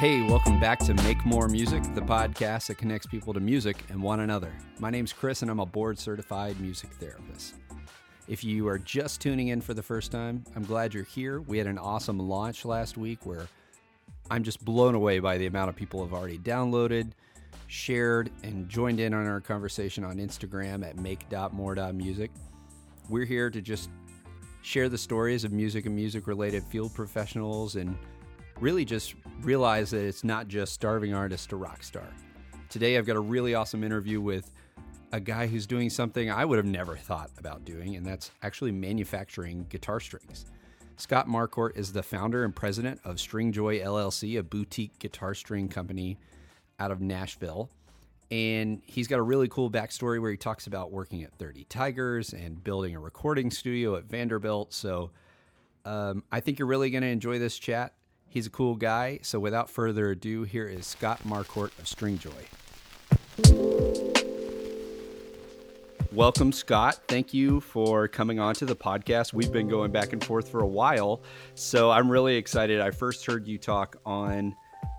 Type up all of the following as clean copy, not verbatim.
Hey, welcome back to Make More Music, the podcast that connects people to music and one another. My name's Chris, and I'm a board-certified music therapist. If you are just tuning in for the first time, I'm glad you're here. We had an awesome launch last week where I'm just blown away by the amount of people who have already downloaded, shared, and joined in on our conversation on Instagram at make.more.music. We're here to just share the stories of music and music-related field professionals and really just realize that it's not just starving artist to rock star. Today, I've got a really awesome interview with a guy who's doing something I would have never thought about doing, and that's actually manufacturing guitar strings. Scott Marquardt is the founder and president of Stringjoy LLC, a boutique guitar string company out of Nashville. And he's got a really cool backstory where he talks about working at 30 Tigers and building a recording studio at Vanderbilt. So I think you're really going to enjoy this chat. He's a cool guy. So without further ado, here is Scott Marquardt of Stringjoy. Welcome, Scott. Thank you for coming on to the podcast. We've been going back and forth for a while, so I'm really excited. I first heard you talk on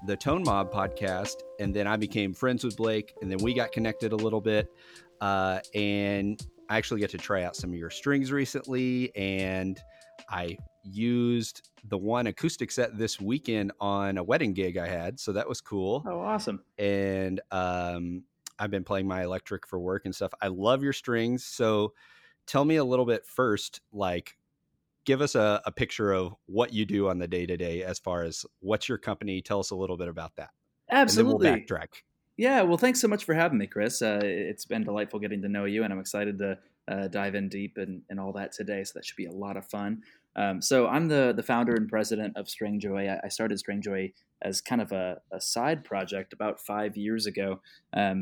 the Tone Mob podcast, and then I became friends with Blake, and then we got connected a little bit. And I actually got to try out some of your strings recently, and I used the one acoustic set this weekend on a wedding gig I had, so that was cool. Oh, awesome. And I've been playing my electric for work and stuff. I love your strings. So tell me a little bit first, like, give us a picture of what you do on the day-to-day as far as what's your company. Tell us a little bit about that. Absolutely. And then we'll backtrack. Yeah, well, thanks so much for having me, Chris. It's been delightful getting to know you, and I'm excited to dive in deep and all that today, so that should be a lot of fun. So I'm the founder and president of Stringjoy. I started Stringjoy as kind of a side project about 5 years ago.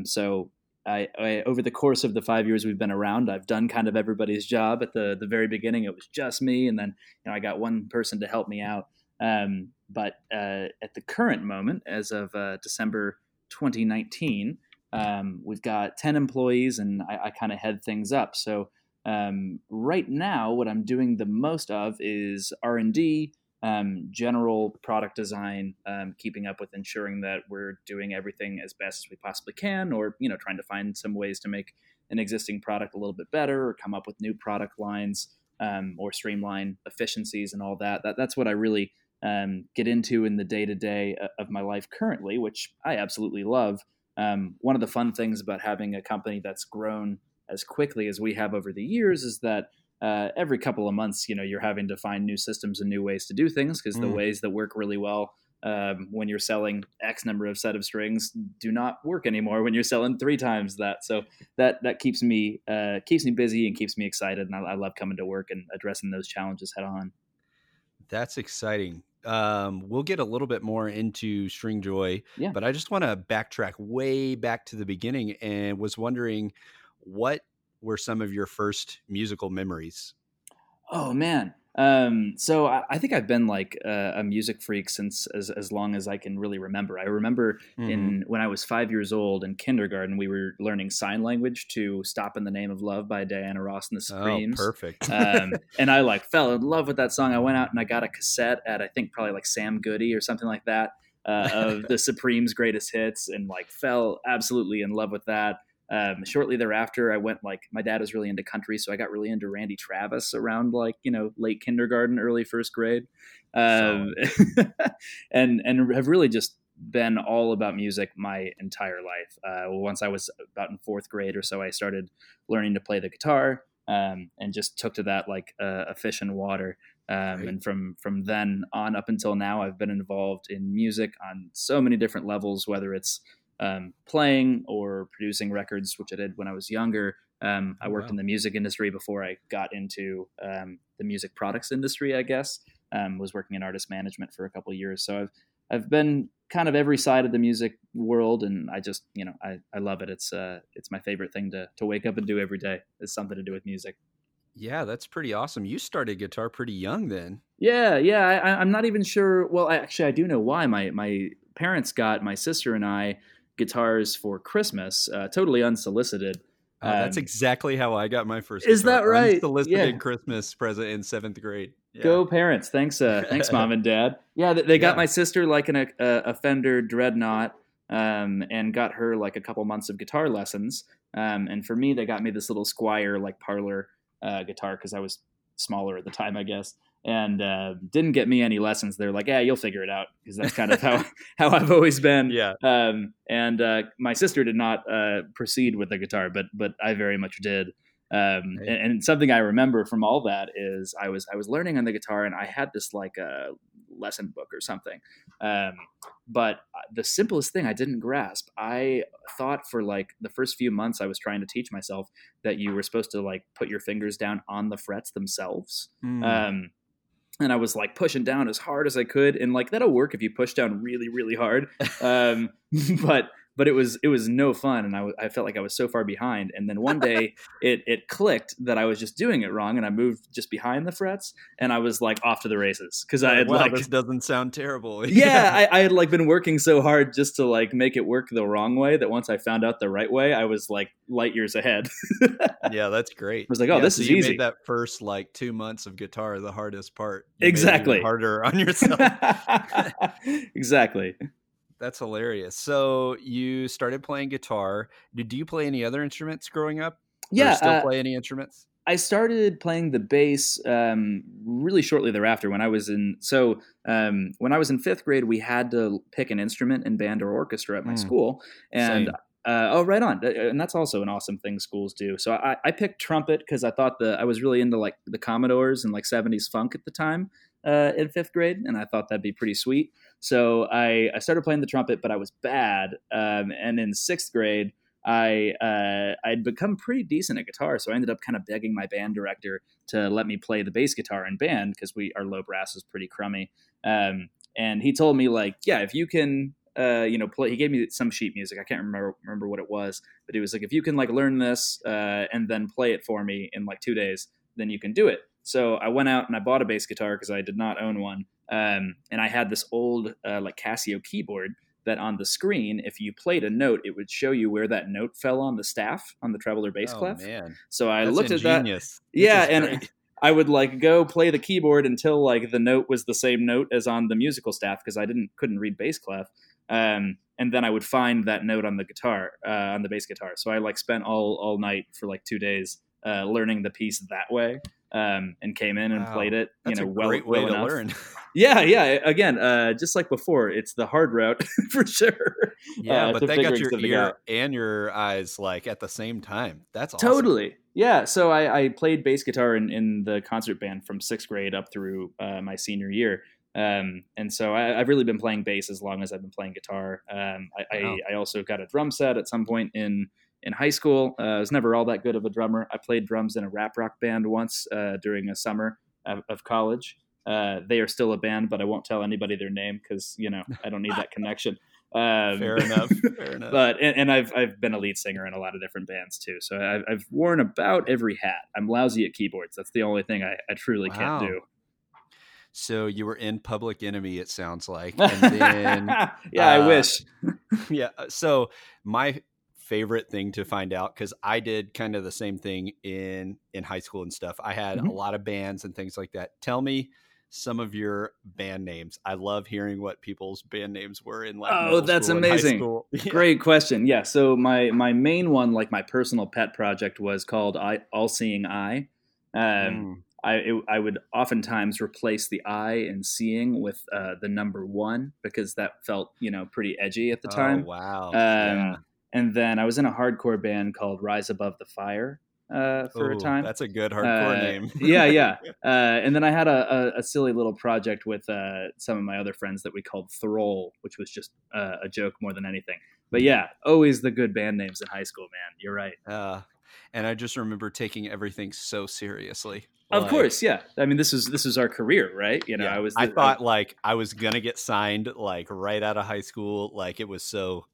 So I over the course of the 5 years we've been around, I've done kind of everybody's job. At the very beginning, it was just me, and then I got one person to help me out. But at the current moment, as of December 2019, we've got 10 employees, and I kind of head things up. So right now, what I'm doing the most of is R&D, general product design, keeping up with ensuring that we're doing everything as best as we possibly can, or trying to find some ways to make an existing product a little bit better, or come up with new product lines, or streamline efficiencies and all that. That's what I really get into in the day-to-day of my life currently, which I absolutely love. One of the fun things about having a company that's grown as quickly as we have over the years is that every couple of months, you're having to find new systems and new ways to do things, because the ways that work really well when you're selling X number of set of strings do not work anymore when you're selling three times that. So that keeps me busy and keeps me excited, and I love coming to work and addressing those challenges head on. That's exciting. We'll get a little bit more into Stringjoy, yeah. But I just want to backtrack way back to the beginning and was wondering, what were some of your first musical memories? Oh, man. So I think I've been like a music freak since as long as I can really remember. I remember when I was 5 years old in kindergarten, we were learning sign language to "Stop in the Name of Love" by Diana Ross and the Supremes. Oh, perfect. And I fell in love with that song. I went out and I got a cassette at, I think, probably Sam Goody or something like that, of the Supremes' greatest hits, and fell absolutely in love with that. Shortly thereafter, I went my dad was really into country, so I got really into Randy Travis around late kindergarten, early first grade, and have really just been all about music my entire life. Once I was about in fourth grade or so, I started learning to play the guitar, and just took to that like a fish in water. Right. And from then on up until now, I've been involved in music on so many different levels, whether it's playing or producing records, which I did when I was younger. I worked in the music industry before I got into the music products industry, I guess. Was working in artist management for a couple of years. So I've been kind of every side of the music world, and I just, I love it. It's my favorite thing to wake up and do every day, is something to do with music. Yeah, that's pretty awesome. You started guitar pretty young then. Yeah. I'm not even sure. Well, I do know why. My parents got my sister and I guitars for Christmas, totally unsolicited. That's exactly how I got my first guitar. Is that right? Unsolicited Christmas present in seventh grade. Yeah. Go parents. Thanks, thanks mom and dad. Yeah, they got my sister like a Fender Dreadnought, and got her like a couple months of guitar lessons. And for me, they got me this little Squier like parlor guitar because I was smaller at the time, I guess. And didn't get me any lessons. They're like, yeah, you'll figure it out, because that's kind of how I've always been. Yeah. And my sister did not proceed with the guitar, but I very much did. Right. And something I remember from all that is I was learning on the guitar, and I had this like a lesson book or something. But the simplest thing I didn't grasp. I thought for like the first few months I was trying to teach myself that you were supposed to like put your fingers down on the frets themselves. Mm. And I was like pushing down as hard as I could, and like that'll work if you push down really, really hard. But it was no fun, and I felt like I was so far behind. And then one day it clicked that I was just doing it wrong, and I moved just behind the frets, and I was like off to the races because I had this doesn't sound terrible. Yeah, I had like been working so hard just to like make it work the wrong way that once I found out the right way, I was like light years ahead. Yeah, that's great. I was like, oh, this is easy. You made that first like 2 months of guitar the hardest part. You exactly. Harder on yourself. Exactly. That's hilarious. So you started playing guitar. Do you play any other instruments growing up? Yeah. Or still play any instruments? I started playing the bass really shortly thereafter. When I was in fifth grade, we had to pick an instrument in band or orchestra at my school. And right on. And that's also an awesome thing schools do. So I picked trumpet because I thought I was really into like the Commodores and like 70s funk at the time. In fifth grade, and I thought that'd be pretty sweet. So I started playing the trumpet, but I was bad. And in sixth grade, I'd become pretty decent at guitar, so I ended up kind of begging my band director to let me play the bass guitar in band because our low brass is pretty crummy. And he told me like, yeah, if you can, play. He gave me some sheet music. I can't remember what it was, but he was like, if you can like learn this and then play it for me in like 2 days, then you can do it. So I went out and I bought a bass guitar because I did not own one. And I had this old like Casio keyboard that on the screen, if you played a note, it would show you where that note fell on the staff on the treble or bass clef. Man. So I looked ingenious. At that. Yeah. And great. I would like go play the keyboard until like the note was the same note as on the musical staff because I couldn't read bass clef. And then I would find that note on the guitar, on the bass guitar. So I like spent all night for like 2 days learning the piece that way. And came in and played it, well to learn. Yeah. Again, just like before, it's the hard route for sure. Yeah, but that got your ear and your eyes like at the same time. That's awesome. Totally. Yeah. So I played bass guitar in the concert band from sixth grade up through my senior year. And so I've really been playing bass as long as I've been playing guitar. I also got a drum set at some point in high school. I was never all that good of a drummer. I played drums in a rap rock band once during a summer of college. They are still a band, but I won't tell anybody their name because, I don't need that connection. Fair enough. But I've been a lead singer in a lot of different bands too. So I've worn about every hat. I'm lousy at keyboards. That's the only thing I truly can't do. So you were in Public Enemy, it sounds like. And then, I wish. Yeah. So my favorite thing to find out, because I did kind of the same thing in high school and stuff. I had a lot of bands and things like that. Tell me some of your band names. I love hearing what people's band names were in like middle school. Oh, that's amazing. Great question. Yeah. So my main one, like my personal pet project, was called I All Seeing Eye. I would oftentimes replace the I in seeing with the number one because that felt pretty edgy at the time. Oh, wow. Yeah. And then I was in a hardcore band called Rise Above the Fire for a time. That's a good hardcore name. Yeah. And then I had a silly little project with some of my other friends that we called Throll, which was just a joke more than anything. But yeah, always the good band names in high school, man. You're right. And I just remember taking everything so seriously. Of course, yeah. I mean, this is our career, right? Yeah. I thought I was gonna get signed like right out of high school. Like it was so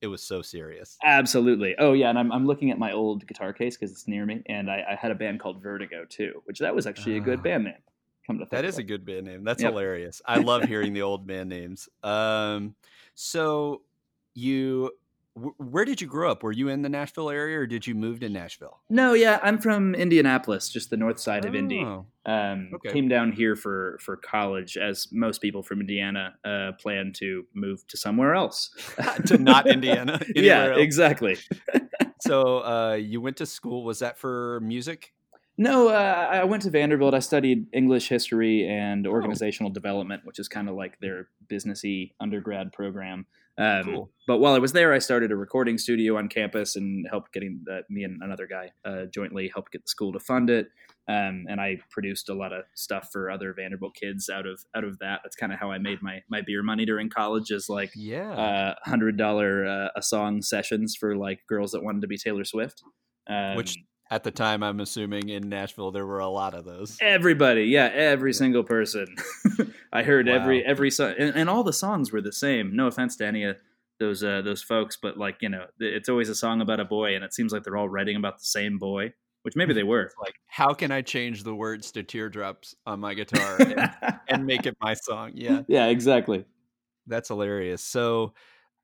serious. Absolutely. Oh yeah, and I'm looking at my old guitar case because it's near me, and I had a band called Vertigo too, which that was actually a good band name. Come to think of it, a good band name. That's hilarious. I love hearing the old band names. So you Where did you grow up? Were you in the Nashville area or did you move to Nashville? No, yeah, I'm from Indianapolis, just the north side of Indy. Okay. Came down here for college, as most people from Indiana plan to move to somewhere else. To not Indiana. Yeah, else. Exactly. So you went to school. Was that for music? No, I went to Vanderbilt. I studied English history and organizational development, which is kind of like their businessy undergrad program. Cool. But while I was there, I started a recording studio on campus and helped getting me and another guy jointly helped get the school to fund it. And I produced a lot of stuff for other Vanderbilt kids out of that. That's kind of how I made my beer money during college, is like $100 a song sessions for like girls that wanted to be Taylor Swift. Which at the time, I'm assuming in Nashville, there were a lot of those. Everybody. Yeah. Every single person. I heard every song, and all the songs were the same. No offense to any of those folks, but like, you know, it's always a song about a boy, and it seems like they're all writing about the same boy, which maybe they were. It's like, how can I change the words to teardrops on my guitar and make it my song? Yeah. Yeah, exactly. That's hilarious. So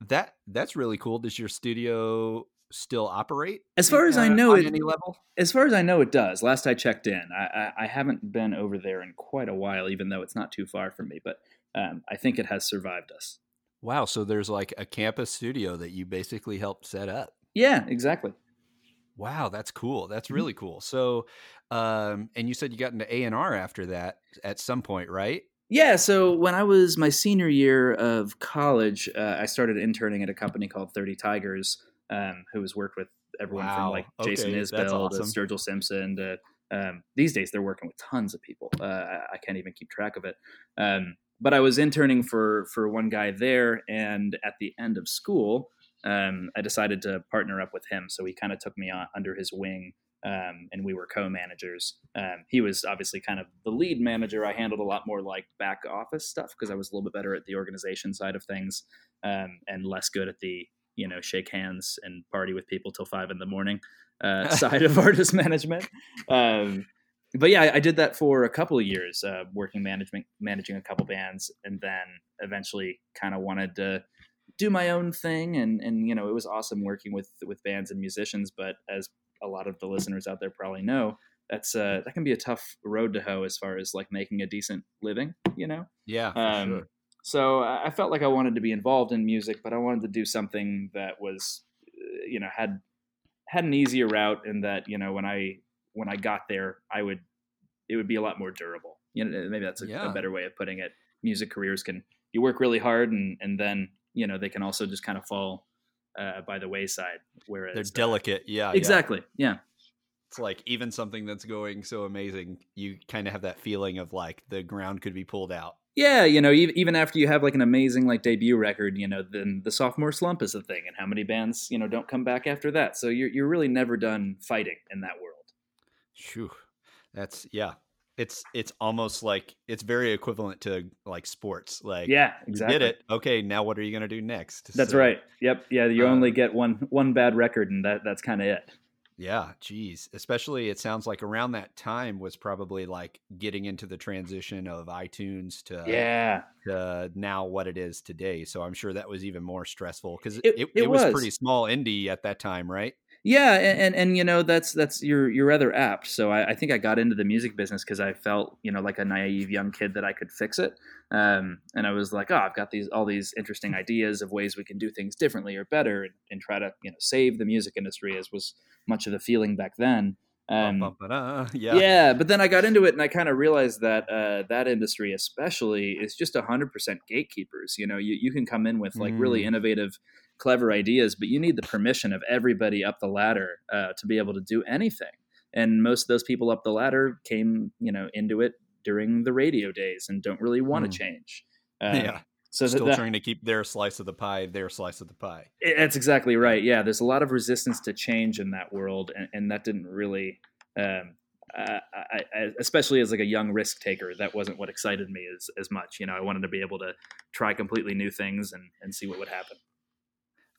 that's really cool. Does your studio still operate as far as I know at any level? As far as I know, it does. Last I checked in, I haven't been over there in quite a while, even though it's not too far from me, but I think it has survived us. Wow. So there's like a campus studio that you basically helped set up. Yeah, exactly. Wow. That's cool. That's really cool. So, and you said you got into A&R after that at some point, right? Yeah. So when I was my senior year of college, I started interning at a company called 30 Tigers, who has worked with everyone from like Jason Isbell to Sturgill Simpson to, these days they're working with tons of people. I can't even keep track of it. But I was interning for one guy there, and at the end of school, I decided to partner up with him. So he kind of took me under his wing, and we were co-managers. He was obviously kind of the lead manager. I handled a lot more like back office stuff because I was a little bit better at the organization side of things, and less good at the, you know, shake hands and party with people till 5 a.m. side of artist management. But yeah, I did that for a couple of years, managing a couple bands, and then eventually kind of wanted to do my own thing. And, you know, it was awesome working with bands and musicians, but as a lot of the listeners out there probably know, that can be a tough road to hoe as far as like making a decent living, you know? Yeah. For sure. So I felt like I wanted to be involved in music, but I wanted to do something that was, you know, had an easier route, and that, you know, when I got there, it would be a lot more durable. You know, maybe that's a better way of putting it. Music careers you work really hard, and then, you know, they can also just kind of fall by the wayside. Whereas they're delicate. Yeah, exactly. Yeah. It's like even something that's going so amazing, you kind of have that feeling of like the ground could be pulled out. Yeah, you know, even after you have like an amazing like debut record, you know, then the sophomore slump is a thing, and how many bands, you know, don't come back after that. So you're really never done fighting in that world. Phew. That's It's almost like it's very equivalent to like sports. Like, yeah, exactly. You did it. Okay, now what are you gonna do next? That's right. Yep. Yeah, you only get one bad record, and that's kind of it. Yeah, geez. Especially, it sounds like around that time was probably like getting into the transition of iTunes to now what it is today. So I'm sure that was even more stressful because it was pretty small indie at that time, right? Yeah, and you know, that's you're rather apt. So I think I got into the music business because I felt, you know, like a naive young kid that I could fix it, and I was like, I've got all these interesting ideas of ways we can do things differently or better, and try to, you know, save the music industry, as was much of the feeling back then. But then I got into it, and I kind of realized that that industry especially is just 100% gatekeepers. You know, you can come in with like really innovative, clever ideas, but you need the permission of everybody up the ladder to be able to do anything. And most of those people up the ladder came, you know, into it during the radio days and don't really want to change. So still trying to keep their slice of the pie. That's exactly right. Yeah, there's a lot of resistance to change in that world, and that didn't really, I, especially as like a young risk taker, that wasn't what excited me as much. You know, I wanted to be able to try completely new things and see what would happen.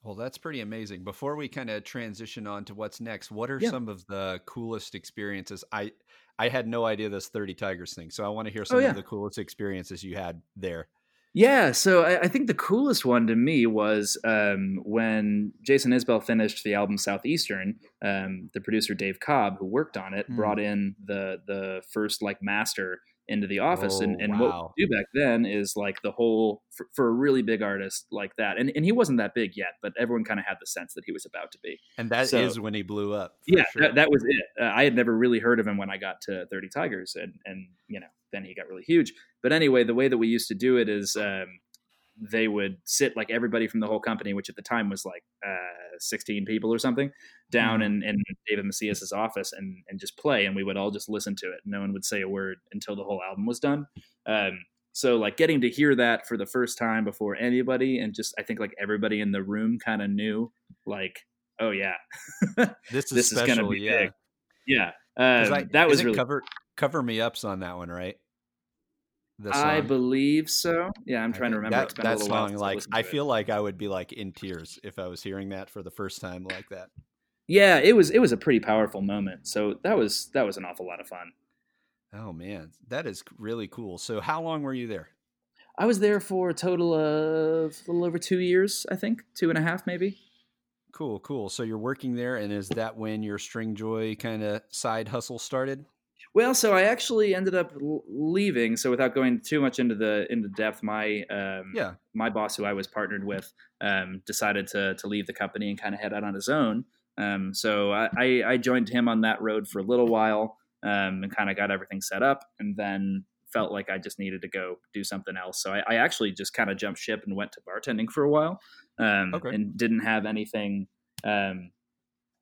Well, that's pretty amazing. Before we kind of transition on to what's next, what are some of the coolest experiences? I had no idea this 30 Tigers thing, so I want to hear some of the coolest experiences you had there. Yeah, so I think the coolest one to me was when Jason Isbell finished the album Southeastern. The producer Dave Cobb, who worked on it, brought in the first like master into the office, and what we do back then is like the whole for a really big artist like that, and he wasn't that big yet, but everyone kind of had the sense that he was about to be, and that is when he blew up. Yeah, sure. that was it. I had never really heard of him when I got to 30 Tigers, and you know then he got really huge. But anyway, the way that we used to do it is they would sit like everybody from the whole company, which at the time was like 16 people or something, down in David Macias's office and just play. And we would all just listen to it. No one would say a word until the whole album was done. So like getting to hear that for the first time before anybody. And just, I think like everybody in the room kind of knew like, oh yeah, this special, is going to be big. Yeah. That was really cover me ups on that one. Right. I believe so. Yeah, I'm trying to remember. That song, like, I feel like I would be like in tears if I was hearing that for the first time like that. Yeah, it was a pretty powerful moment. So that was an awful lot of fun. Oh man, that is really cool. So how long were you there? I was there for a total of a little over 2 years, I think, 2.5 maybe. Cool. So you're working there, and is that when your Stringjoy kind of side hustle started? Well, so I actually ended up leaving. So without going too much into depth, my boss, who I was partnered with, decided to leave the company and kind of head out on his own. So I joined him on that road for a little while, and kind of got everything set up, and then felt like I just needed to go do something else. So I actually just kind of jumped ship and went to bartending for a while, and didn't have anything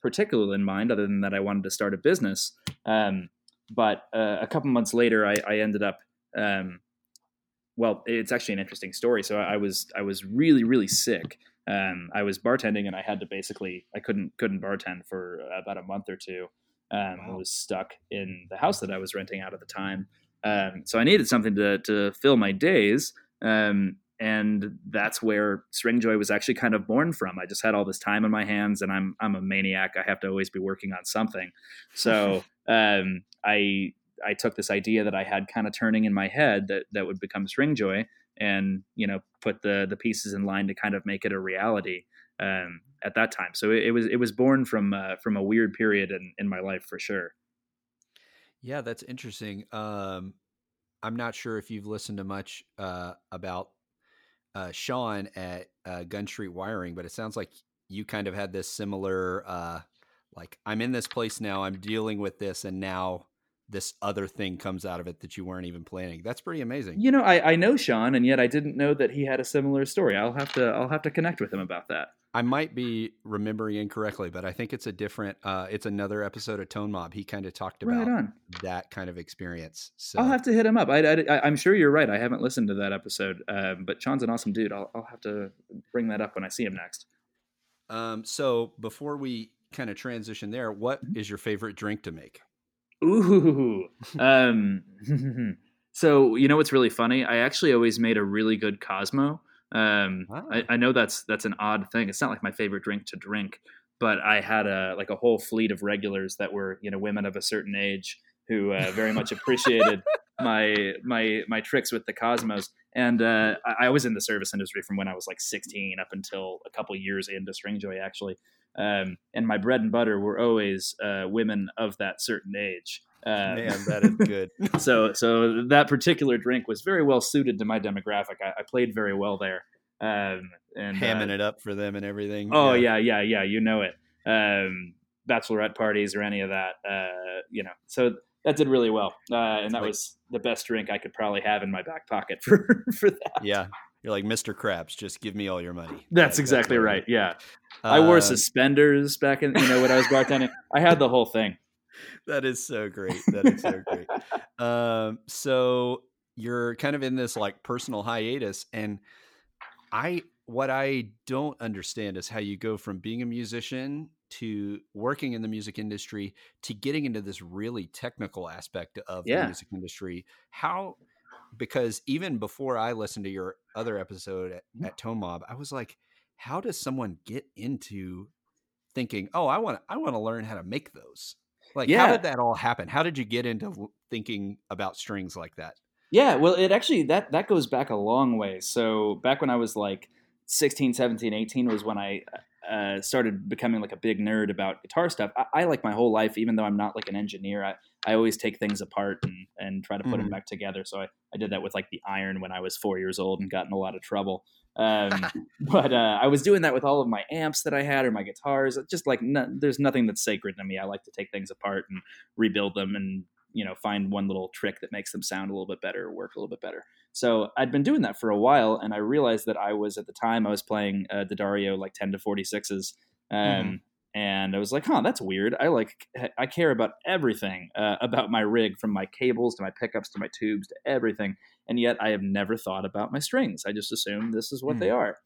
particular in mind other than that I wanted to start a business. But a couple months later, I ended up. Well, it's actually an interesting story. So I was really, really sick. I was bartending, and I had to basically I couldn't bartend for about a month or two. I was stuck in the house that I was renting out at the time. So I needed something to fill my days, and that's where Stringjoy was actually kind of born from. I just had all this time on my hands, and I'm a maniac. I have to always be working on something. So. I took this idea that I had kind of turning in my head that would become Stringjoy, and you know put the pieces in line to kind of make it a reality at that time. So it was born from a weird period in my life for sure. Yeah, that's interesting. I'm not sure if you've listened to much about Sean at Gun Street Wiring, but it sounds like you kind of had this similar. Like I'm in this place now, I'm dealing with this, and now this other thing comes out of it that you weren't even planning. That's pretty amazing. You know, I know Sean, and yet I didn't know that he had a similar story. I'll have to connect with him about that. I might be remembering incorrectly, but I think it's a different. It's another episode of Tone Mob. He kind of talked about that kind of experience. So I'll have to hit him up. I'm sure you're right. I haven't listened to that episode, but Sean's an awesome dude. I'll have to bring that up when I see him next. So before we kind of transition there, what is your favorite drink to make? Ooh. So you know what's really funny, I actually always made a really good Cosmo. I know that's an odd thing, it's not like my favorite drink to drink, but I had a whole fleet of regulars that were, you know, women of a certain age who very much appreciated my tricks with the Cosmos. And I was in the service industry from when I was like 16 up until a couple years into Stringjoy actually. And my bread and butter were always women of that certain age. Man, that is good. So that particular drink was very well suited to my demographic. I played very well there. And hamming it up for them and everything. Oh yeah. You know it. Bachelorette parties or any of that. You know. So that did really well. And that was the best drink I could probably have in my back pocket for that. Yeah. You're like, Mr. Krabs, just give me all your money. That's exactly right. Yeah. I wore suspenders back in, you know, when I was bartending. I had the whole thing. That is so great. So you're kind of in this like personal hiatus. And what I don't understand is how you go from being a musician to working in the music industry to getting into this really technical aspect of the music industry. Because even before I listened to your other episode at Tone Mob, I was like, how does someone get into thinking, oh, I want to learn how to make those? Like, how did that all happen? How did you get into thinking about strings like that? Yeah, well, it actually, that goes back a long way. So back when I was like 16, 17, 18 was when I started becoming like a big nerd about guitar stuff. I like my whole life, even though I'm not like an engineer, I always take things apart and try to put them back together. So I did that with like the iron when I was 4 years old and got in a lot of trouble. But I was doing that with all of my amps that I had or my guitars. Just like there's nothing that's sacred to me. I like to take things apart and rebuild them and, you know, find one little trick that makes them sound a little bit better, or work a little bit better. So I'd been doing that for a while, and I realized that at the time I was playing D'Addario like 10 to 46s. And I was like, huh, that's weird. I care about everything about my rig, from my cables to my pickups to my tubes to everything. And yet I have never thought about my strings. I just assume this is what they are.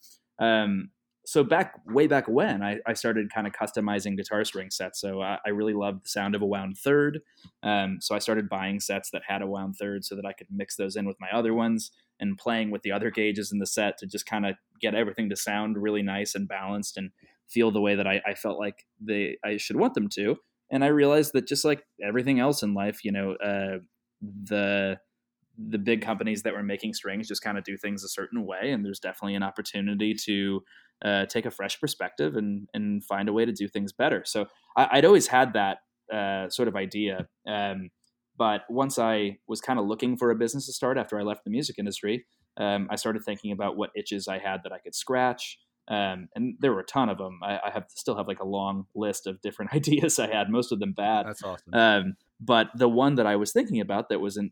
So way back when, I started kind of customizing guitar string sets. So I really loved the sound of a wound third. So I started buying sets that had a wound third so that I could mix those in with my other ones and playing with the other gauges in the set to just kind of get everything to sound really nice and balanced and feel the way that I felt like I should want them to. And I realized that just like everything else in life, you know, the big companies that were making strings just kind of do things a certain way. And there's definitely an opportunity to take a fresh perspective and find a way to do things better. So I'd always had that sort of idea. But once I was kind of looking for a business to start after I left the music industry, I started thinking about what itches I had that I could scratch. And there were a ton of them. I still have like a long list of different ideas I had, most of them bad. That's awesome. But the one that I was thinking about that was an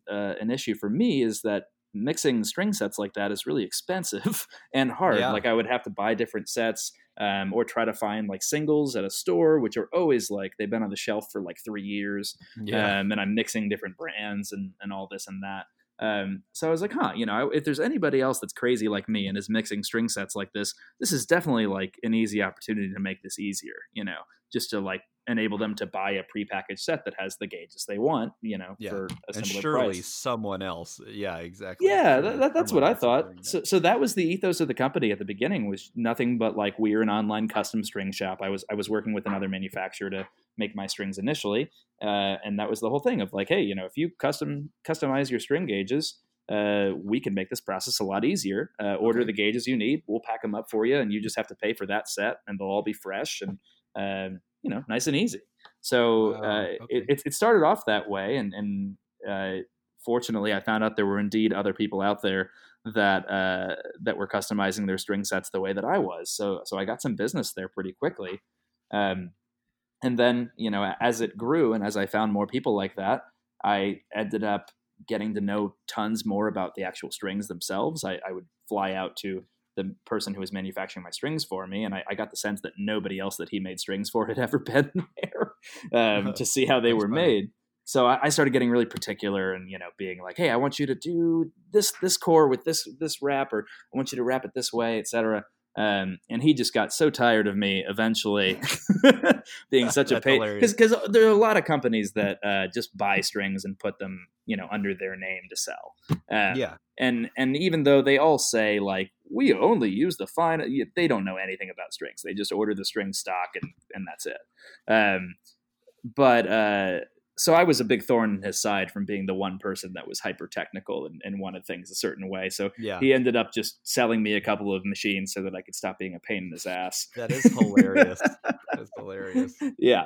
issue for me is that mixing string sets like that is really expensive and hard. Yeah. Like I would have to buy different sets or try to find like singles at a store, which are always like, they've been on the shelf for like 3 years. Yeah. And I'm mixing different brands and all this and that. So I was like, you know, if there's anybody else that's crazy like me and is mixing string sets like this, this is definitely like an easy opportunity to make this easier, you know, just to like enable them to buy a prepackaged set that has the gauges they want, you know, for a similar price. And surely someone else. Yeah, exactly. Yeah, that's what I thought. So that was the ethos of the company at the beginning, was nothing but like, we're an online custom string shop. I was working with another manufacturer to make my strings initially. And that was the whole thing of like, hey, you know, if you customize your string gauges, we can make this process a lot easier. Order the gauges you need. We'll pack them up for you. And you just have to pay for that set and they'll all be fresh and, you know, nice and easy. So it started off that way. And fortunately, I found out there were indeed other people out there that were customizing their string sets the way that I was. So I got some business there pretty quickly. And then, you know, as it grew and as I found more people like that, I ended up getting to know tons more about the actual strings themselves. I would fly out to the person who was manufacturing my strings for me, and I got the sense that nobody else that he made strings for had ever been there to see how they were made. So I started getting really particular and, you know, being like, hey, I want you to do this core with this wrap, or I want you to wrap it this way, etc. And he just got so tired of me eventually being such a pain, because there are a lot of companies that just buy strings and put them, you know, under their name to sell. And even though they all say like, we only use the fine, they don't know anything about strings. They just order the string stock and that's it. So I was a big thorn in his side from being the one person that was hyper technical and wanted things a certain way. So he ended up just selling me a couple of machines so that I could stop being a pain in his ass. That is hilarious. Yeah.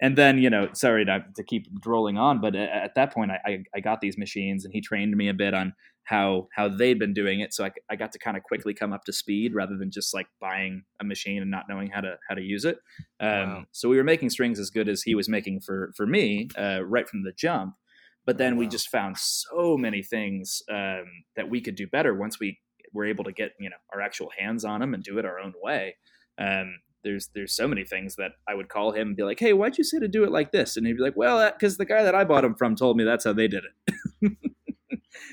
And then, you know, sorry to keep drolling on, but at that point I got these machines and he trained me a bit on how they'd been doing it. So I got to kind of quickly come up to speed rather than just like buying a machine and not knowing how to use it. So we were making strings as good as he was making for me right from the jump. But then we just found so many things that we could do better once we were able to get, you know, our actual hands on them and do it our own way. There's so many things that I would call him and be like, hey, why'd you say to do it like this? And he'd be like, well, because the guy that I bought them from told me that's how they did it.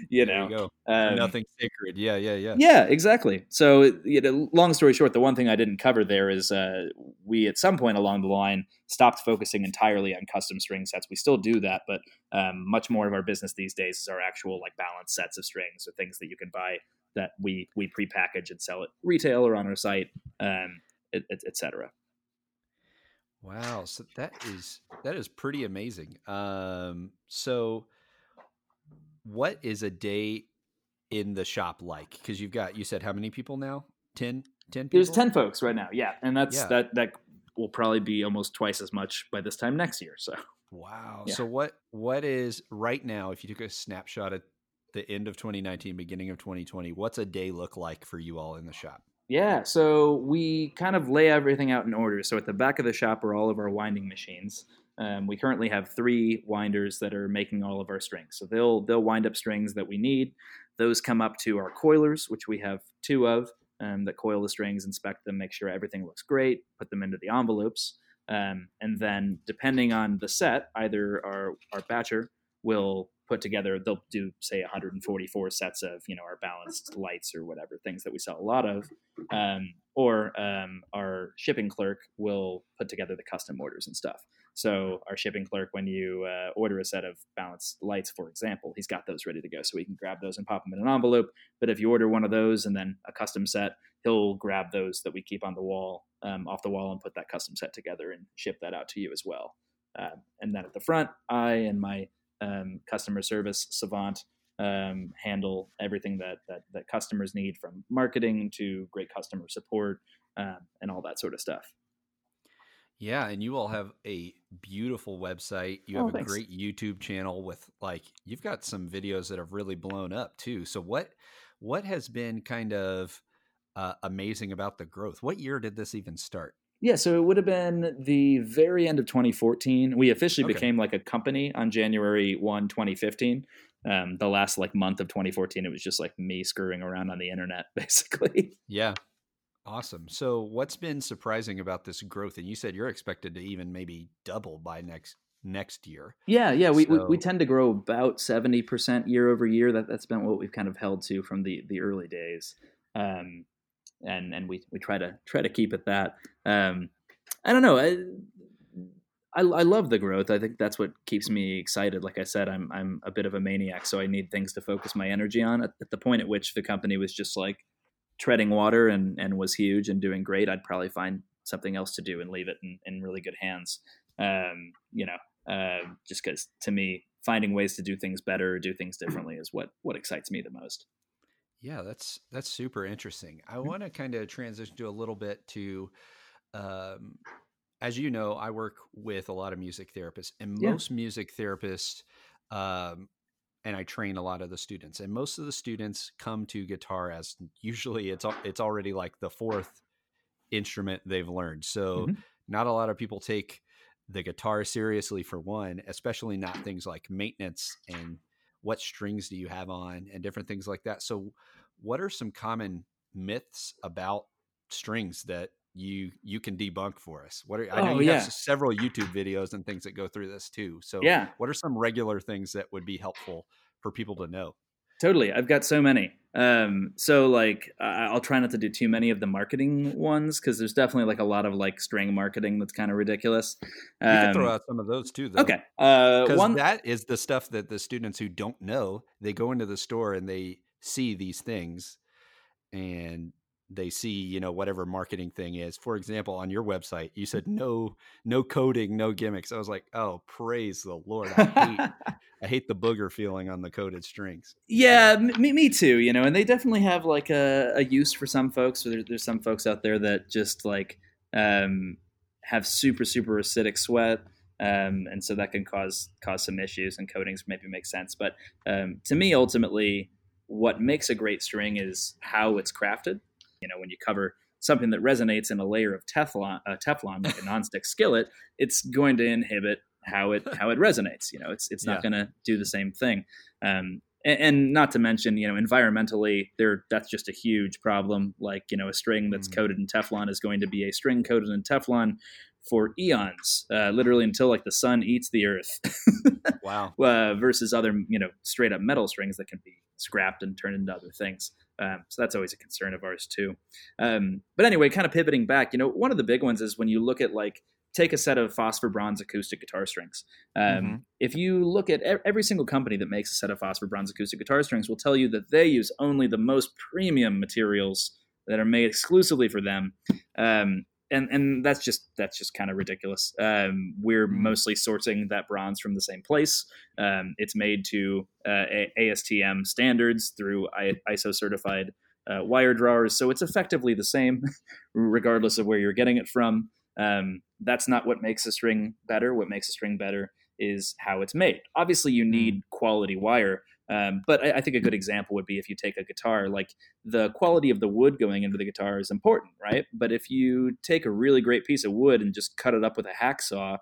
You know, you nothing sacred. Yeah, exactly. So, you know, long story short, the one thing I didn't cover there is we at some point along the line stopped focusing entirely on custom string sets. We still do that, but much more of our business these days is our actual like balanced sets of strings or things that you can buy that we prepackage and sell at retail or on our site, etc. Wow, so that is pretty amazing. So what is a day in the shop like? Because you've got, you said how many people now? 10 people? There's 10 folks right now. Yeah. And that's, yeah. that will probably be almost twice as much by this time next year. So, wow. Yeah. So what is right now, if you took a snapshot at the end of 2019, beginning of 2020, what's a day look like for you all in the shop? Yeah. So we kind of lay everything out in order. So at the back of the shop are all of our winding machines. We currently have 3 winders that are making all of our strings. So they'll wind up strings that we need. Those come up to our coilers, which we have 2 of, that coil the strings, inspect them, make sure everything looks great, put them into the envelopes. And then depending on the set, either our batcher will put together, they'll do say 144 sets of, our balanced lights or whatever, things that we sell a lot of, or our shipping clerk will put together the custom orders and stuff. So our shipping clerk, when you order a set of balanced lights, for example, he's got those ready to go. So we can grab those and pop them in an envelope. But if you order one of those and then a custom set, he'll grab those that we keep on the wall, off the wall, and put that custom set together and ship that out to you as well. And then at the front, I and my customer service savant handle everything that customers need, from marketing to great customer support and all that sort of stuff. Yeah, and you all have a beautiful website. You have a great YouTube channel with, you've got some videos that have really blown up too. So what has been kind of amazing about the growth? What year did this even start? Yeah, so it would have been the very end of 2014. We officially became a company on January 1, 2015. The last month of 2014, it was just me screwing around on the internet, basically. Yeah. Awesome. So what's been surprising about this growth? And you said you're expected to even maybe double by next year. Yeah. We tend to grow about 70% year over year. That's been what we've kind of held to from the early days. And we try to keep at that. I don't know. I love the growth. I think that's what keeps me excited. Like I said, I'm a bit of a maniac, so I need things to focus my energy on. At the point at which the company was just treading water and was huge and doing great, I'd probably find something else to do and leave it in really good hands. Just because to me, finding ways to do things better, or do things differently is what excites me the most. Yeah, that's super interesting. I want to kind of transition to a little bit to, as you know, I work with a lot of music therapists, and most music therapists, and I train a lot of the students, and most of the students come to guitar as usually it's already the fourth instrument they've learned. So not a lot of people take the guitar seriously, for one, especially not things like maintenance and what strings do you have on and different things like that. So what are some common myths about strings that you can debunk for us? What are, I know you have several YouTube videos and things that go through this too. So what are some regular things that would be helpful for people to know? Totally. I've got so many. I'll try not to do too many of the marketing ones, because there's definitely a lot of string marketing that's kind of ridiculous. You can throw out some of those too, though. Okay. Because that is the stuff that the students who don't know, they go into the store and they see these things and they see, whatever marketing thing is. For example, on your website, you said no coding, no gimmicks. I was like, oh, praise the Lord. I hate the booger feeling on the coated strings. Yeah, me too, and they definitely have a use for some folks. There's some folks out there that just have super, super acidic sweat. And so that can cause some issues, and coatings maybe make sense. But to me, ultimately, what makes a great string is how it's crafted. When you cover something that resonates in a layer of Teflon, like a nonstick skillet, it's going to inhibit how it resonates. It's not going to do the same thing. And not to mention, environmentally, that's just a huge problem. A string that's coated in Teflon is going to be a string coated in Teflon for eons, literally until the sun eats the earth. Wow. Versus other, straight up metal strings that can be scrapped and turned into other things. So that's always a concern of ours too. But anyway, kind of pivoting back, one of the big ones is when you look at take a set of phosphor bronze acoustic guitar strings. If you look at every single company that makes a set of phosphor bronze acoustic guitar strings, will tell you that they use only the most premium materials that are made exclusively for them. and that's just kind of ridiculous. We're mostly sourcing that bronze from the same place. It's made to ASTM standards through ISO certified wire drawers, so it's effectively the same regardless of where you're getting it from. That's not what makes a string better. What makes a string better is how it's made. Obviously, you need quality wire. But I think a good example would be if you take a guitar, like the quality of the wood going into the guitar is important, right? But if you take a really great piece of wood and just cut it up with a hacksaw,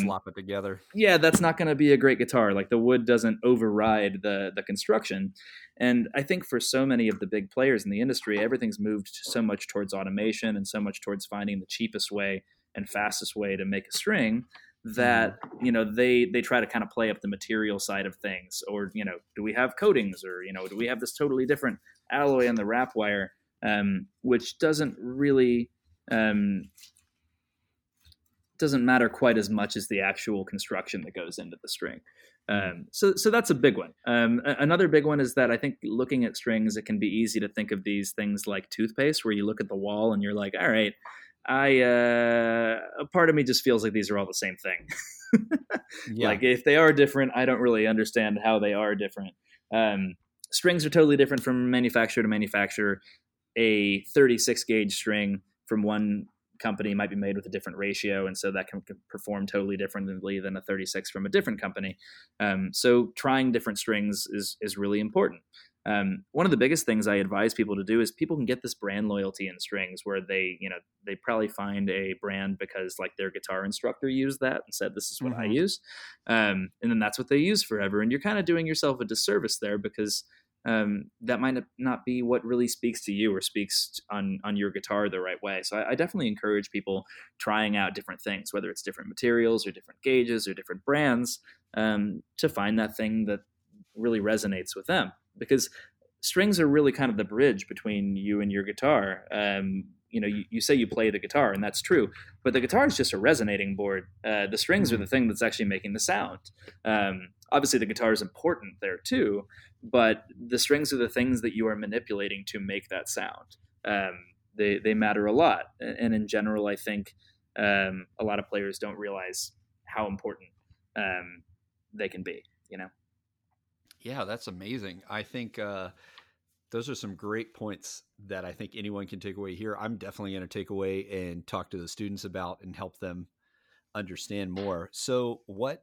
slop it together. Yeah, that's not going to be a great guitar. Like the wood doesn't override the construction. And I think for so many of the big players in the industry, everything's moved so much towards automation and so much towards finding the cheapest way and fastest way to make a string, that, you know, they try to kind of play up the material side of things, or, you know, do we have coatings, or, you know, do we have this totally different alloy on the wrap wire, which doesn't really, doesn't matter quite as much as the actual construction that goes into the string. So that's a big one. Another big one is that I think looking at strings, it can be easy to think of these things like toothpaste, where you look at the wall and you're like, all right, a part of me just feels like these are all the same thing. Yeah. Like if they are different, I don't really understand how they are different. Strings are totally different from manufacturer to manufacturer. A 36 gauge string from one company might be made with a different ratio, and so that can perform totally differently than a 36 from a different company. So trying different strings is really important. One of the biggest things I advise people to do is people can get this brand loyalty in strings, where they probably find a brand because like their guitar instructor used that and said, this is what I use. And then that's what they use forever. And you're kind of doing yourself a disservice there, because that might not be what really speaks to you or speaks on your guitar the right way. So I definitely encourage people trying out different things, whether it's different materials or different gauges or different brands, to find that thing that really resonates with them. Because strings are really kind of the bridge between you and your guitar. You say you play the guitar, and that's true, but the guitar is just a resonating board. The strings are the thing that's actually making the sound. Obviously, the guitar is important there too, but the strings are the things that you are manipulating to make that sound. They matter a lot. And in general, I think a lot of players don't realize how important they can be, you know? Yeah, that's amazing. I think those are some great points that I think anyone can take away here. I'm definitely going to take away and talk to the students about and help them understand more. So what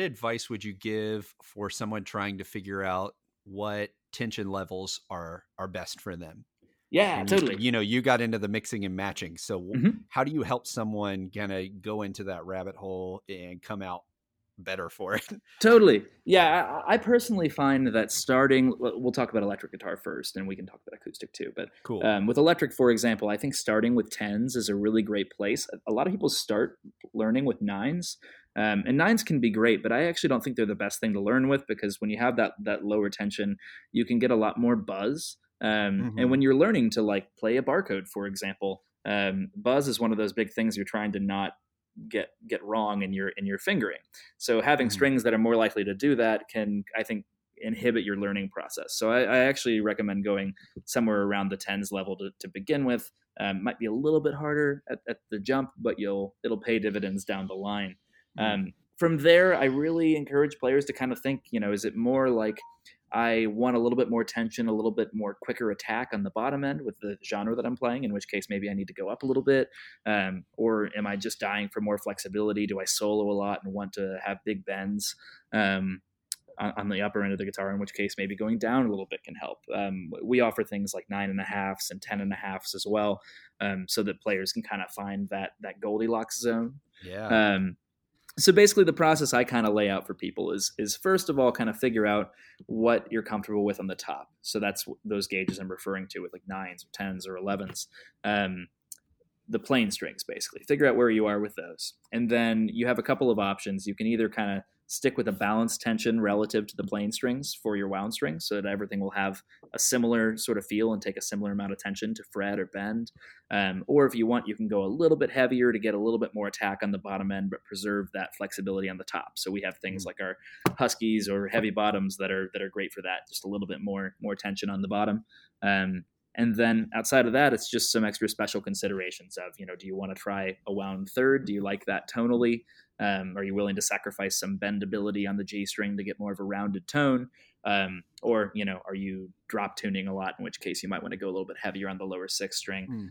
advice would you give for someone trying to figure out what tension levels are best for them? Yeah, and totally. You got into the mixing and matching. So how do you help someone kind of go into that rabbit hole and come out better for it? Totally. Yeah. I personally find that we'll talk about electric guitar first, and we can talk about acoustic too, but cool. With electric, for example, I think starting with 10s is a really great place. A lot of people start learning with 9s, and 9s can be great, but I actually don't think they're the best thing to learn with, because when you have that lower tension, you can get a lot more buzz. And when you're learning to like play a barcode, for example, buzz is one of those big things you're trying to not get wrong in your fingering. So having strings that are more likely to do that can, I think, inhibit your learning process. So I actually recommend going somewhere around the 10s level to begin with. Might be a little bit harder at the jump, but it'll pay dividends down the line. From there, I really encourage players to kind of think, is it more like I want a little bit more tension, a little bit more quicker attack on the bottom end with the genre that I'm playing, in which case maybe I need to go up a little bit, or am I just dying for more flexibility? Do I solo a lot and want to have big bends on the upper end of the guitar, in which case maybe going down a little bit can help. We offer things like 9.5s and 10.5s as well, so that players can kind of find that Goldilocks zone. Yeah. So basically the process I kind of lay out for people is first of all, kind of figure out what you're comfortable with on the top. So that's those gauges I'm referring to, with like 9s or 10s or 11s, the plain strings, basically. Figure out where you are with those. And then you have a couple of options. You can either kind of stick with a balanced tension relative to the plain strings for your wound strings, so that everything will have a similar sort of feel and take a similar amount of tension to fret or bend. Or if you want, you can go a little bit heavier to get a little bit more attack on the bottom end, but preserve that flexibility on the top. So we have things like our Huskies or heavy bottoms that are great for that, just a little bit more tension on the bottom. And then outside of that, it's just some extra special considerations of, you know, do you want to try a wound third? Do you like that tonally? Are you willing to sacrifice some bendability on the G string to get more of a rounded tone? Or, you know, are you drop tuning a lot, in which case you might want to go a little bit heavier on the lower sixth string,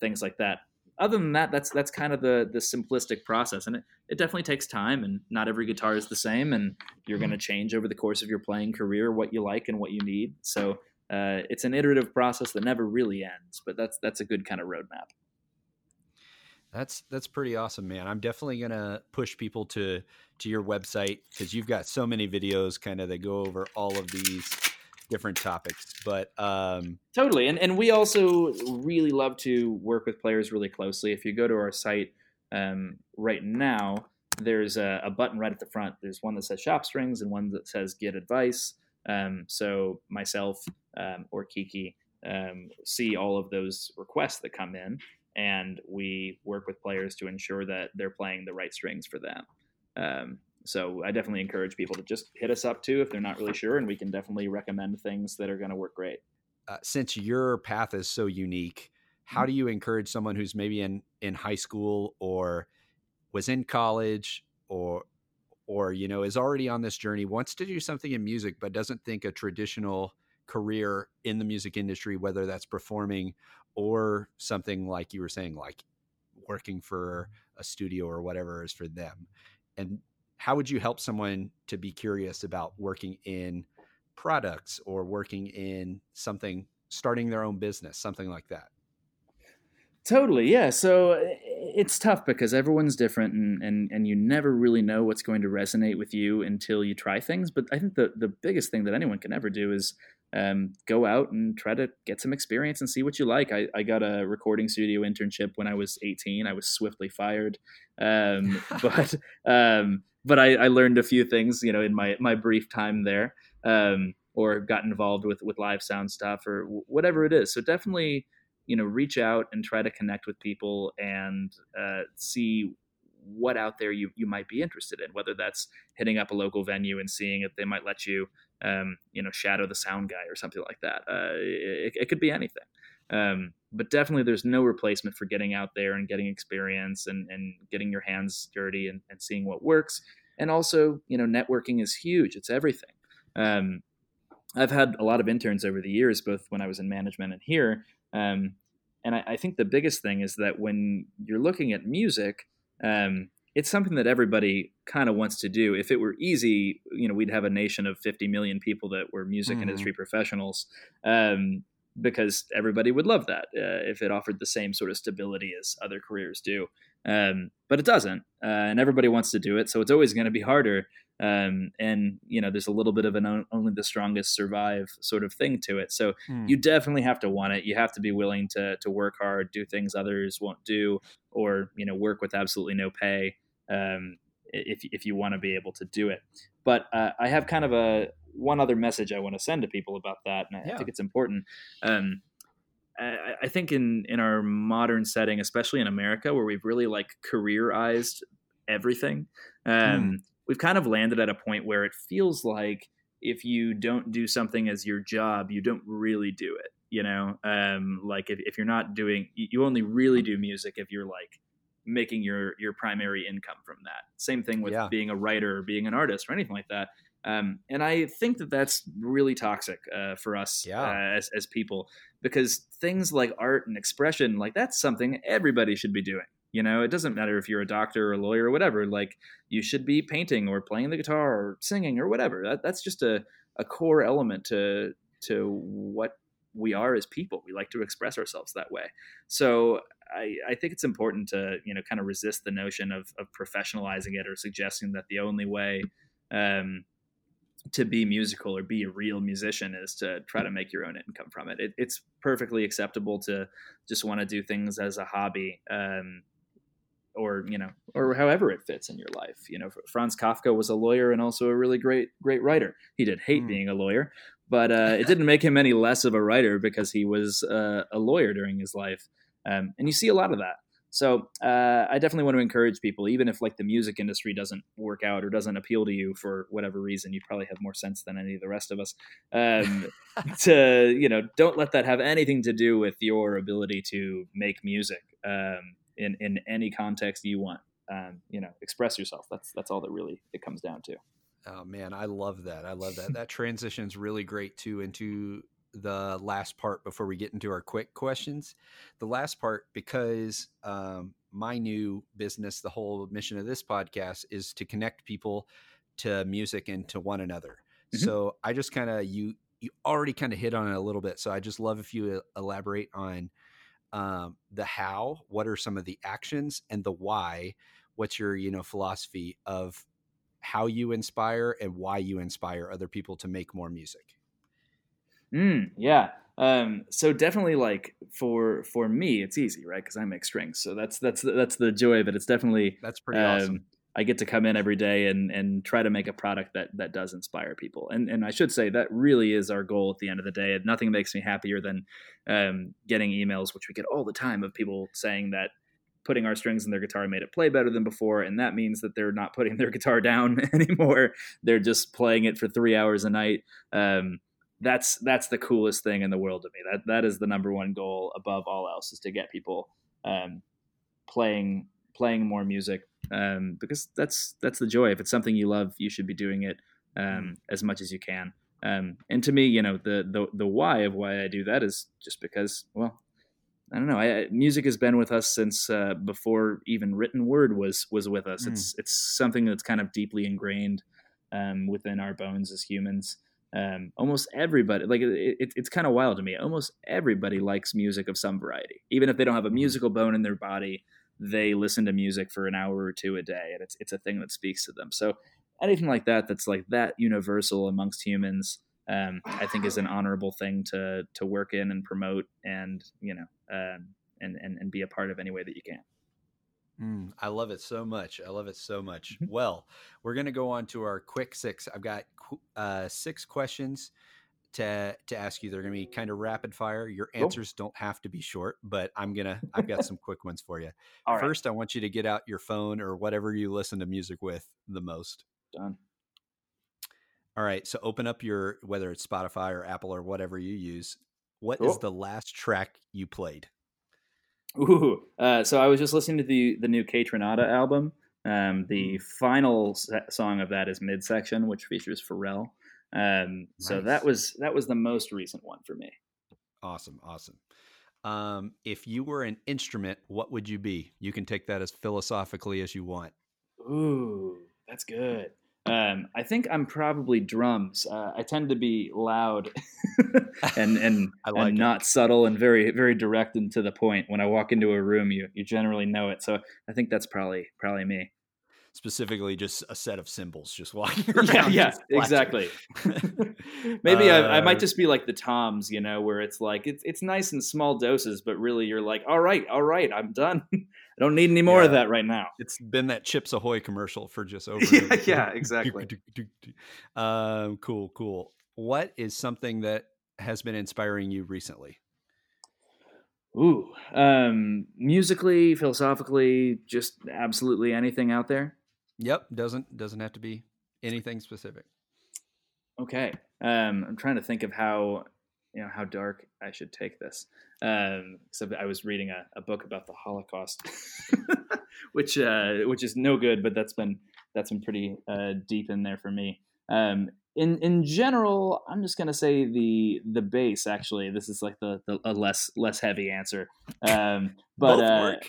things like that. Other than that, that's kind of the simplistic process. And it definitely takes time, and not every guitar is the same, and you're going to change over the course of your playing career what you like and what you need. So it's an iterative process that never really ends, but that's a good kind of roadmap. That's pretty awesome, man. I'm definitely going to push people to your website, because you've got so many videos kind of that go over all of these different topics. But totally. And we also really love to work with players really closely. If you go to our site right now, there's a button right at the front. There's one that says Shop Strings and one that says Get Advice. So myself or Kiki see all of those requests that come in, and we work with players to ensure that they're playing the right strings for them. So I definitely encourage people to just hit us up too if they're not really sure, and we can definitely recommend things that are going to work great. Since your path is so unique, how do you encourage someone who's maybe in high school or was in college or, you know, is already on this journey, wants to do something in music, but doesn't think a traditional career in the music industry, whether that's performing or something like you were saying, like working for a studio or whatever, is for them? And how would you help someone to be curious about working in products or working in something, starting their own business, something like that? Totally. Yeah. So it's tough because everyone's different, and you never really know what's going to resonate with you until you try things. But I think the biggest thing that anyone can ever do is go out and try to get some experience and see what you like. I got a recording studio internship when I was 18. I was swiftly fired. But I learned a few things, you know, in my brief time there, or got involved with live sound stuff or whatever it is. So definitely, you know, reach out and try to connect with people and see what out there you might be interested in, whether that's hitting up a local venue and seeing if they might let you, you know, shadow the sound guy or something like that. It could be anything. But definitely there's no replacement for getting out there and getting experience and getting your hands dirty and seeing what works. And also, you know, networking is huge. It's everything. I've had a lot of interns over the years, both when I was in management and here. And I think the biggest thing is that when you're looking at music, it's something that everybody kind of wants to do. If it were easy, you know, we'd have a nation of 50 million people that were music industry professionals, because everybody would love that if it offered the same sort of stability as other careers do. But it doesn't, and everybody wants to do it. So it's always going to be harder. And, you know, there's a little bit of an only the strongest survive sort of thing to it. So you definitely have to want it. You have to be willing to work hard, do things others won't do, or, you know, work with absolutely no pay, if you want to be able to do it. But I have kind of one other message I want to send to people about that. And I think it's important. I think in our modern setting, especially in America, where we've really like careerized everything, we've kind of landed at a point where it feels like if you don't do something as your job, you don't really do it. You know, like if you're not doing, you only really do music if you're like making your primary income from that. Same thing with being a writer or being an artist or anything like that. And I think that's really toxic for us as people, because things like art and expression, like that's something everybody should be doing. You know, it doesn't matter if you're a doctor or a lawyer or whatever, like you should be painting or playing the guitar or singing or whatever. That's just a core element to what we are as people. We like to express ourselves that way. So I think it's important to, you know, kind of resist the notion of professionalizing it or suggesting that the only way to be musical or be a real musician is to try to make your own income from it. It's perfectly acceptable to just want to do things as a hobby, or, you know, or however it fits in your life. You know, Franz Kafka was a lawyer and also a really great writer. He did hate being a lawyer, but it didn't make him any less of a writer because he was a lawyer during his life. And you see a lot of that. So I definitely want to encourage people, even if like the music industry doesn't work out or doesn't appeal to you for whatever reason, you probably have more sense than any of the rest of us, to, you know, don't let that have anything to do with your ability to make music in any context you want. You know, express yourself. That's all that really it comes down to. Oh man, I love that. I love that. That transition's really great too into the last part before we get into our quick questions. The last part, because my new business, the whole mission of this podcast is to connect people to music and to one another. Mm-hmm. So I just kind of, you already kind of hit on it a little bit. So I just love if you elaborate on the how, what are some of the actions, and the why, what's your, you know, philosophy of how you inspire and why you inspire other people to make more music. Yeah. So definitely like for me, it's easy, right? Cause I make strings. So that's the joy of it. It's definitely, that's pretty awesome. I get to come in every day and try to make a product that does inspire people. And I should say that really is our goal at the end of the day. Nothing makes me happier than getting emails, which we get all the time, of people saying that putting our strings in their guitar made it play better than before. And that means that they're not putting their guitar down anymore. They're just playing it for 3 hours a night. That's the coolest thing in the world to me. That is the number one goal above all else, is to get people playing more music, because that's the joy. If it's something you love, you should be doing it as much as you can. And to me, you know, the why of why I do that is just because, well, I don't know. Music has been with us since before even written word was with us. It's something that's kind of deeply ingrained within our bones as humans. Almost everybody, like it's kind of wild to me. Almost everybody likes music of some variety, even if they don't have a musical bone in their body. They listen to music for an hour or two a day, and it's a thing that speaks to them. So anything like that, that's like that universal amongst humans, I think is an honorable thing to work in and promote, and, you know, and be a part of any way that you can. I love it so much. Well, we're going to go on to our quick six. I've got 6 questions to ask you. They're going to be kind of rapid fire. Your answers don't have to be short, but I've got some quick ones for you. All right. First, I want you to get out your phone or whatever you listen to music with the most. Done. All right. So open up your, whether it's Spotify or Apple or whatever you use. What is the last track you played? Ooh. So I was just listening to the new Catronata album. The final song of that is Midsection, which features Pharrell. Nice. So that was the most recent one for me. Awesome. If you were an instrument, what would you be? You can take that as philosophically as you want. Ooh, that's good. I think I'm probably drums. I tend to be loud and and not subtle and very, very direct and to the point. When I walk into a room, you generally know it. So I think that's probably me. Specifically, just a set of cymbals just walking around. Yeah, exactly. Maybe I might just be like the toms, you know, where it's like it's nice in small doses, but really you're like, all right, I'm done. I don't need any more of that right now. It's been that Chips Ahoy commercial for just over. Yeah, exactly. Cool. What is something that has been inspiring you recently? Ooh, musically, philosophically, just absolutely anything out there. Yep. Doesn't have to be anything specific. Okay. I'm trying to think of how dark I should take this. So I was reading a book about the Holocaust, which is no good, but that's been pretty, deep in there for me. In general, I'm just gonna say the bass. Actually, this is like a less heavy answer. But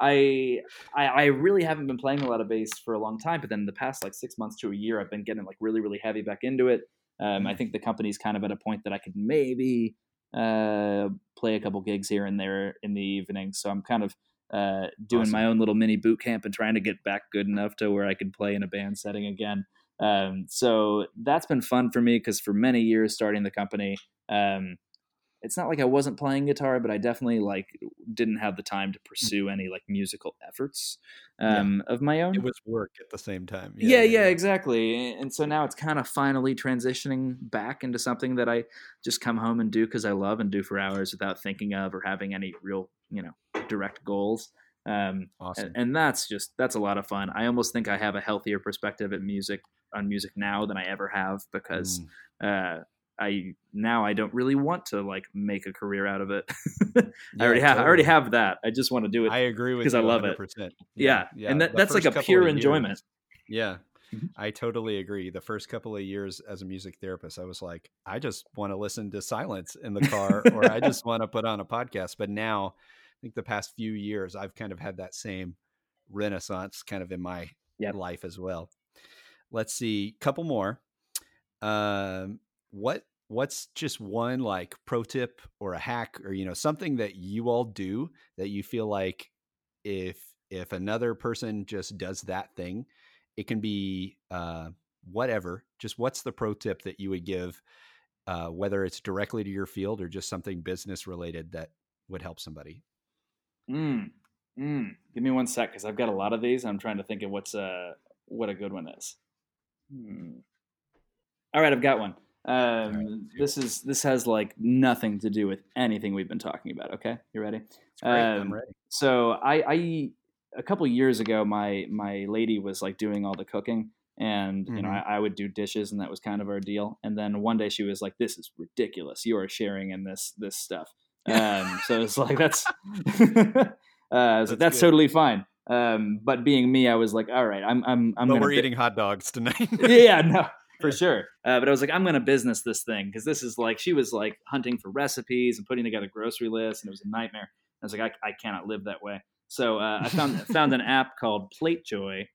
I really haven't been playing a lot of bass for a long time. But then in the past like 6 months to a year, I've been getting like really really heavy back into it. I think the company's kind of at a point that I could maybe play a couple gigs here and there in the evening. So I'm kind of doing my own little mini boot camp and trying to get back good enough to where I could play in a band setting again. So that's been fun for me, because for many years starting the company, it's not like I wasn't playing guitar, but I definitely like didn't have the time to pursue any like musical efforts of my own. It was work at the same time. Yeah, exactly. And so now it's kind of finally transitioning back into something that I just come home and do because I love and do for hours without thinking of or having any real, you know, direct goals. Awesome. And that's a lot of fun. I almost think I have a healthier perspective on music now than I ever have because I don't really want to like make a career out of it. I already have that. I just want to do it. I agree with you because I love 100%. It. Yeah. And that's like a pure enjoyment. Yeah. I totally agree. The first couple of years as a music therapist, I was like, I just want to listen to silence in the car, or I just want to put on a podcast. But now I think the past few years, I've kind of had that same renaissance kind of in my life as well. Let's see, couple more. What's just one like pro tip or a hack or, you know, something that you all do that you feel like if another person just does that thing, it can be whatever. Just what's the pro tip that you would give, whether it's directly to your field or just something business related that would help somebody? Give me one sec because I've got a lot of these. I'm trying to think of what a good one is. All right, I've got one. This has like nothing to do with anything we've been talking about. Okay. You ready? I'm ready. So I, a couple years ago, my lady was like doing all the cooking and, you know, I would do dishes and that was kind of our deal. And then one day she was like, this is ridiculous. You are sharing in this stuff. So it's like, that's totally fine. But being me, I was like, all right, I'm but we're eating hot dogs tonight. No. For sure. But I was like, I'm going to business this thing because this is like, she was like hunting for recipes and putting together grocery lists and it was a nightmare. I was like, I cannot live that way. So I found an app called PlateJoy,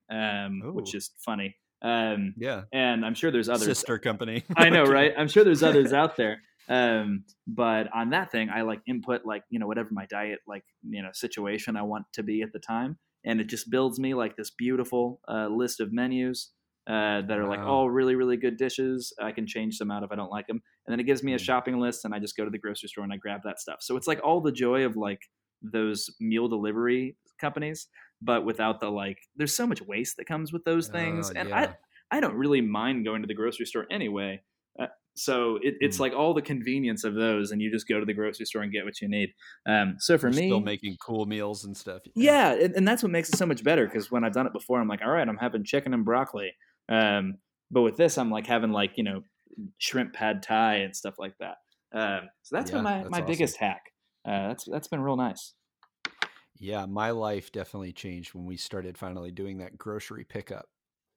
which is funny. And I'm sure there's others. Sister company. I know, right? I'm sure there's others out there. But on that thing, I like input like, you know, whatever my diet, like, you know, situation I want to be at the time. And it just builds me like this beautiful list of menus. That are like all really, really good dishes. I can change some out if I don't like them. And then it gives me a shopping list and I just go to the grocery store and I grab that stuff. So it's like all the joy of like those meal delivery companies, but without the like, there's so much waste that comes with those things. And I don't really mind going to the grocery store anyway. So it's like all the convenience of those and you just go to the grocery store and get what you need. So for me, still making cool meals and stuff. Yeah. And that's what makes it so much better. Cause when I've done it before, I'm like, all right, I'm having chicken and broccoli. But with this, I'm like having like, you know, shrimp pad thai and stuff like that. So that's been my awesome. Biggest hack. That's been real nice. Yeah. My life definitely changed when we started finally doing that grocery pickup.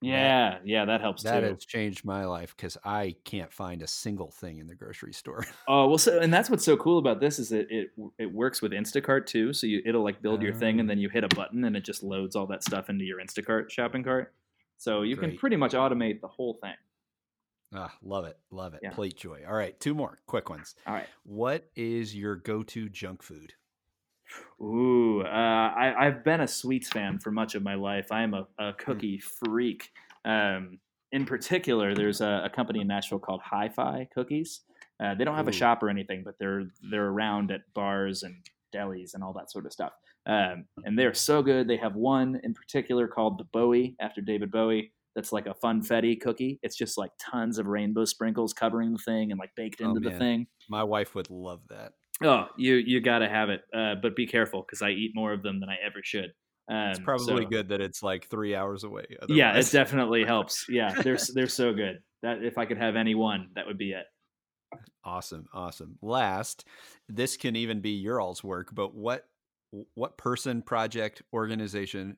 Yeah. Yeah. That helps too. That has changed my life because I can't find a single thing in the grocery store. Oh, well, so, and that's what's so cool about this is it works with Instacart too. So it'll like build your thing and then you hit a button and it just loads all that stuff into your Instacart shopping cart. So you can pretty much automate the whole thing. Ah, love it. Love it. Yeah. PlateJoy. All right. Two more quick ones. All right. What is your go-to junk food? Ooh, I've been a sweets fan for much of my life. I am a cookie freak. In particular, there's a company in Nashville called Hi-Fi Cookies. They don't have a shop or anything, but they're around at bars and delis and all that sort of stuff. And they're so good. They have one in particular called the Bowie after David Bowie. That's like a funfetti cookie. It's just like tons of rainbow sprinkles covering the thing and like baked into the thing. My wife would love that. Oh, you got to have it. But be careful because I eat more of them than I ever should. It's probably good that it's like 3 hours away. Otherwise. Yeah, it definitely helps. Yeah, they're so good. That if I could have any one, that would be it. Awesome. Last, this can even be your all's work, but what person, project, organization,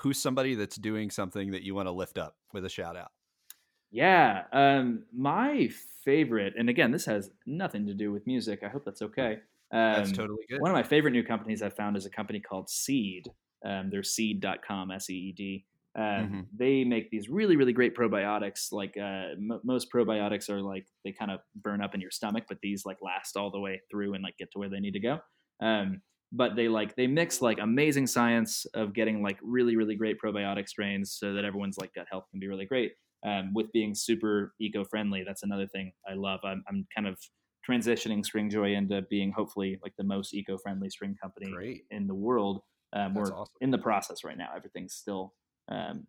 who's somebody that's doing something that you want to lift up with a shout out? Yeah. My favorite, and again, this has nothing to do with music. I hope that's okay. That's totally good. One of my favorite new companies I found is a company called Seed. They're seed.com, SEED. They make these really, really great probiotics. Like most probiotics are like, they kind of burn up in your stomach, but these like last all the way through and like get to where they need to go. But they mix like amazing science of getting like really, really great probiotic strains so that everyone's like gut health can be really great. With being super eco-friendly, that's another thing I love. I'm kind of transitioning Stringjoy into being hopefully like the most eco-friendly string company Great. In the world. We're awesome. In the process right now. Everything's still, in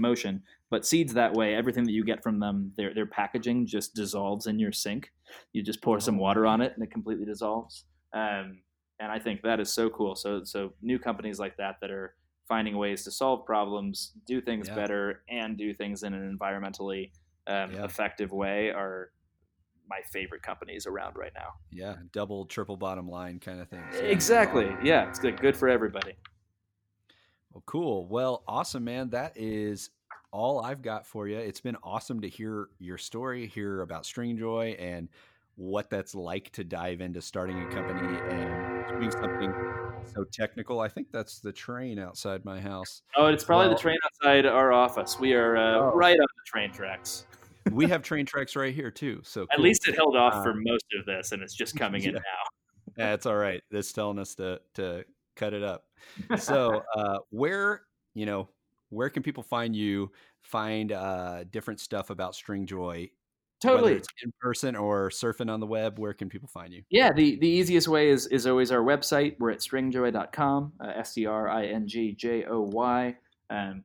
motion, but seeds that way, everything that you get from them, their packaging just dissolves in your sink. You just pour some water on it and it completely dissolves. And I think that is so cool. So new companies like that are finding ways to solve problems, do things better, and do things in an environmentally effective way are my favorite companies around right now. Yeah, double, triple bottom line kind of thing. So exactly. Yeah, it's good for everybody. Well, cool. Well, awesome, man. That is all I've got for you. It's been awesome to hear your story, hear about Stringjoy and what that's like to dive into starting a company and doing something so technical. I think that's the train outside my house. Oh, it's probably the train outside our office. We are right on the train tracks. We have train tracks right here too. So at least it held off for most of this, and it's just coming in now. That's all right. It's telling us to cut it up. So where can people find you? Find different stuff about Stringjoy. Totally. Whether it's in person or surfing on the web, where can people find you? Yeah, the easiest way is always our website. We're at stringjoy.com, stringjoy.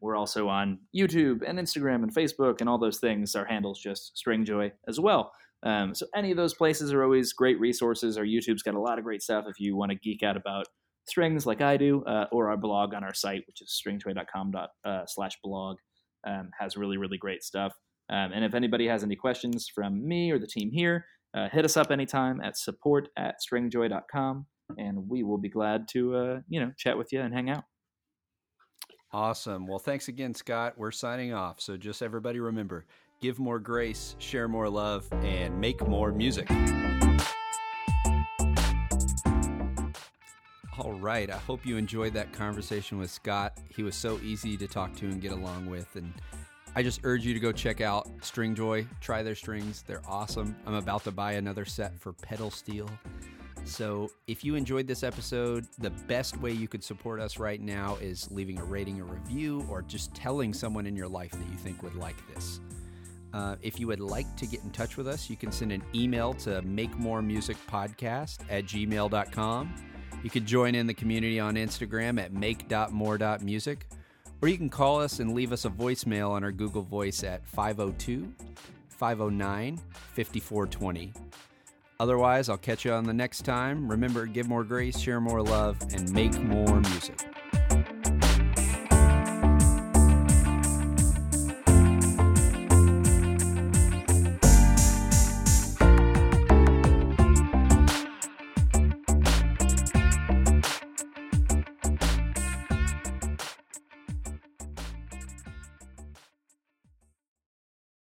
We're also on YouTube and Instagram and Facebook and all those things. Our handle's just Stringjoy as well. So any of those places are always great resources. Our YouTube's got a lot of great stuff if you want to geek out about strings like I do, or our blog on our site, which is stringjoy.com/blog, has really, really great stuff. And if anybody has any questions from me or the team here, hit us up anytime at support@stringjoy.com, and we will be glad to, chat with you and hang out. Awesome. Well, thanks again, Scott. We're signing off. So just everybody remember, give more grace, share more love, and make more music. All right. I hope you enjoyed that conversation with Scott. He was so easy to talk to and get along with. And I just urge you to go check out Stringjoy. Try their strings. They're awesome. I'm about to buy another set for pedal steel. So if you enjoyed this episode, the best way you could support us right now is leaving a rating or review, or just telling someone in your life that you think would like this. If you would like to get in touch with us, you can send an email to makemoremusicpodcast@gmail.com. You can join in the community on Instagram at make.more.music, or you can call us and leave us a voicemail on our Google Voice at 502-509-5420. Otherwise, I'll catch you on the next time. Remember, give more grace, share more love, and make more music.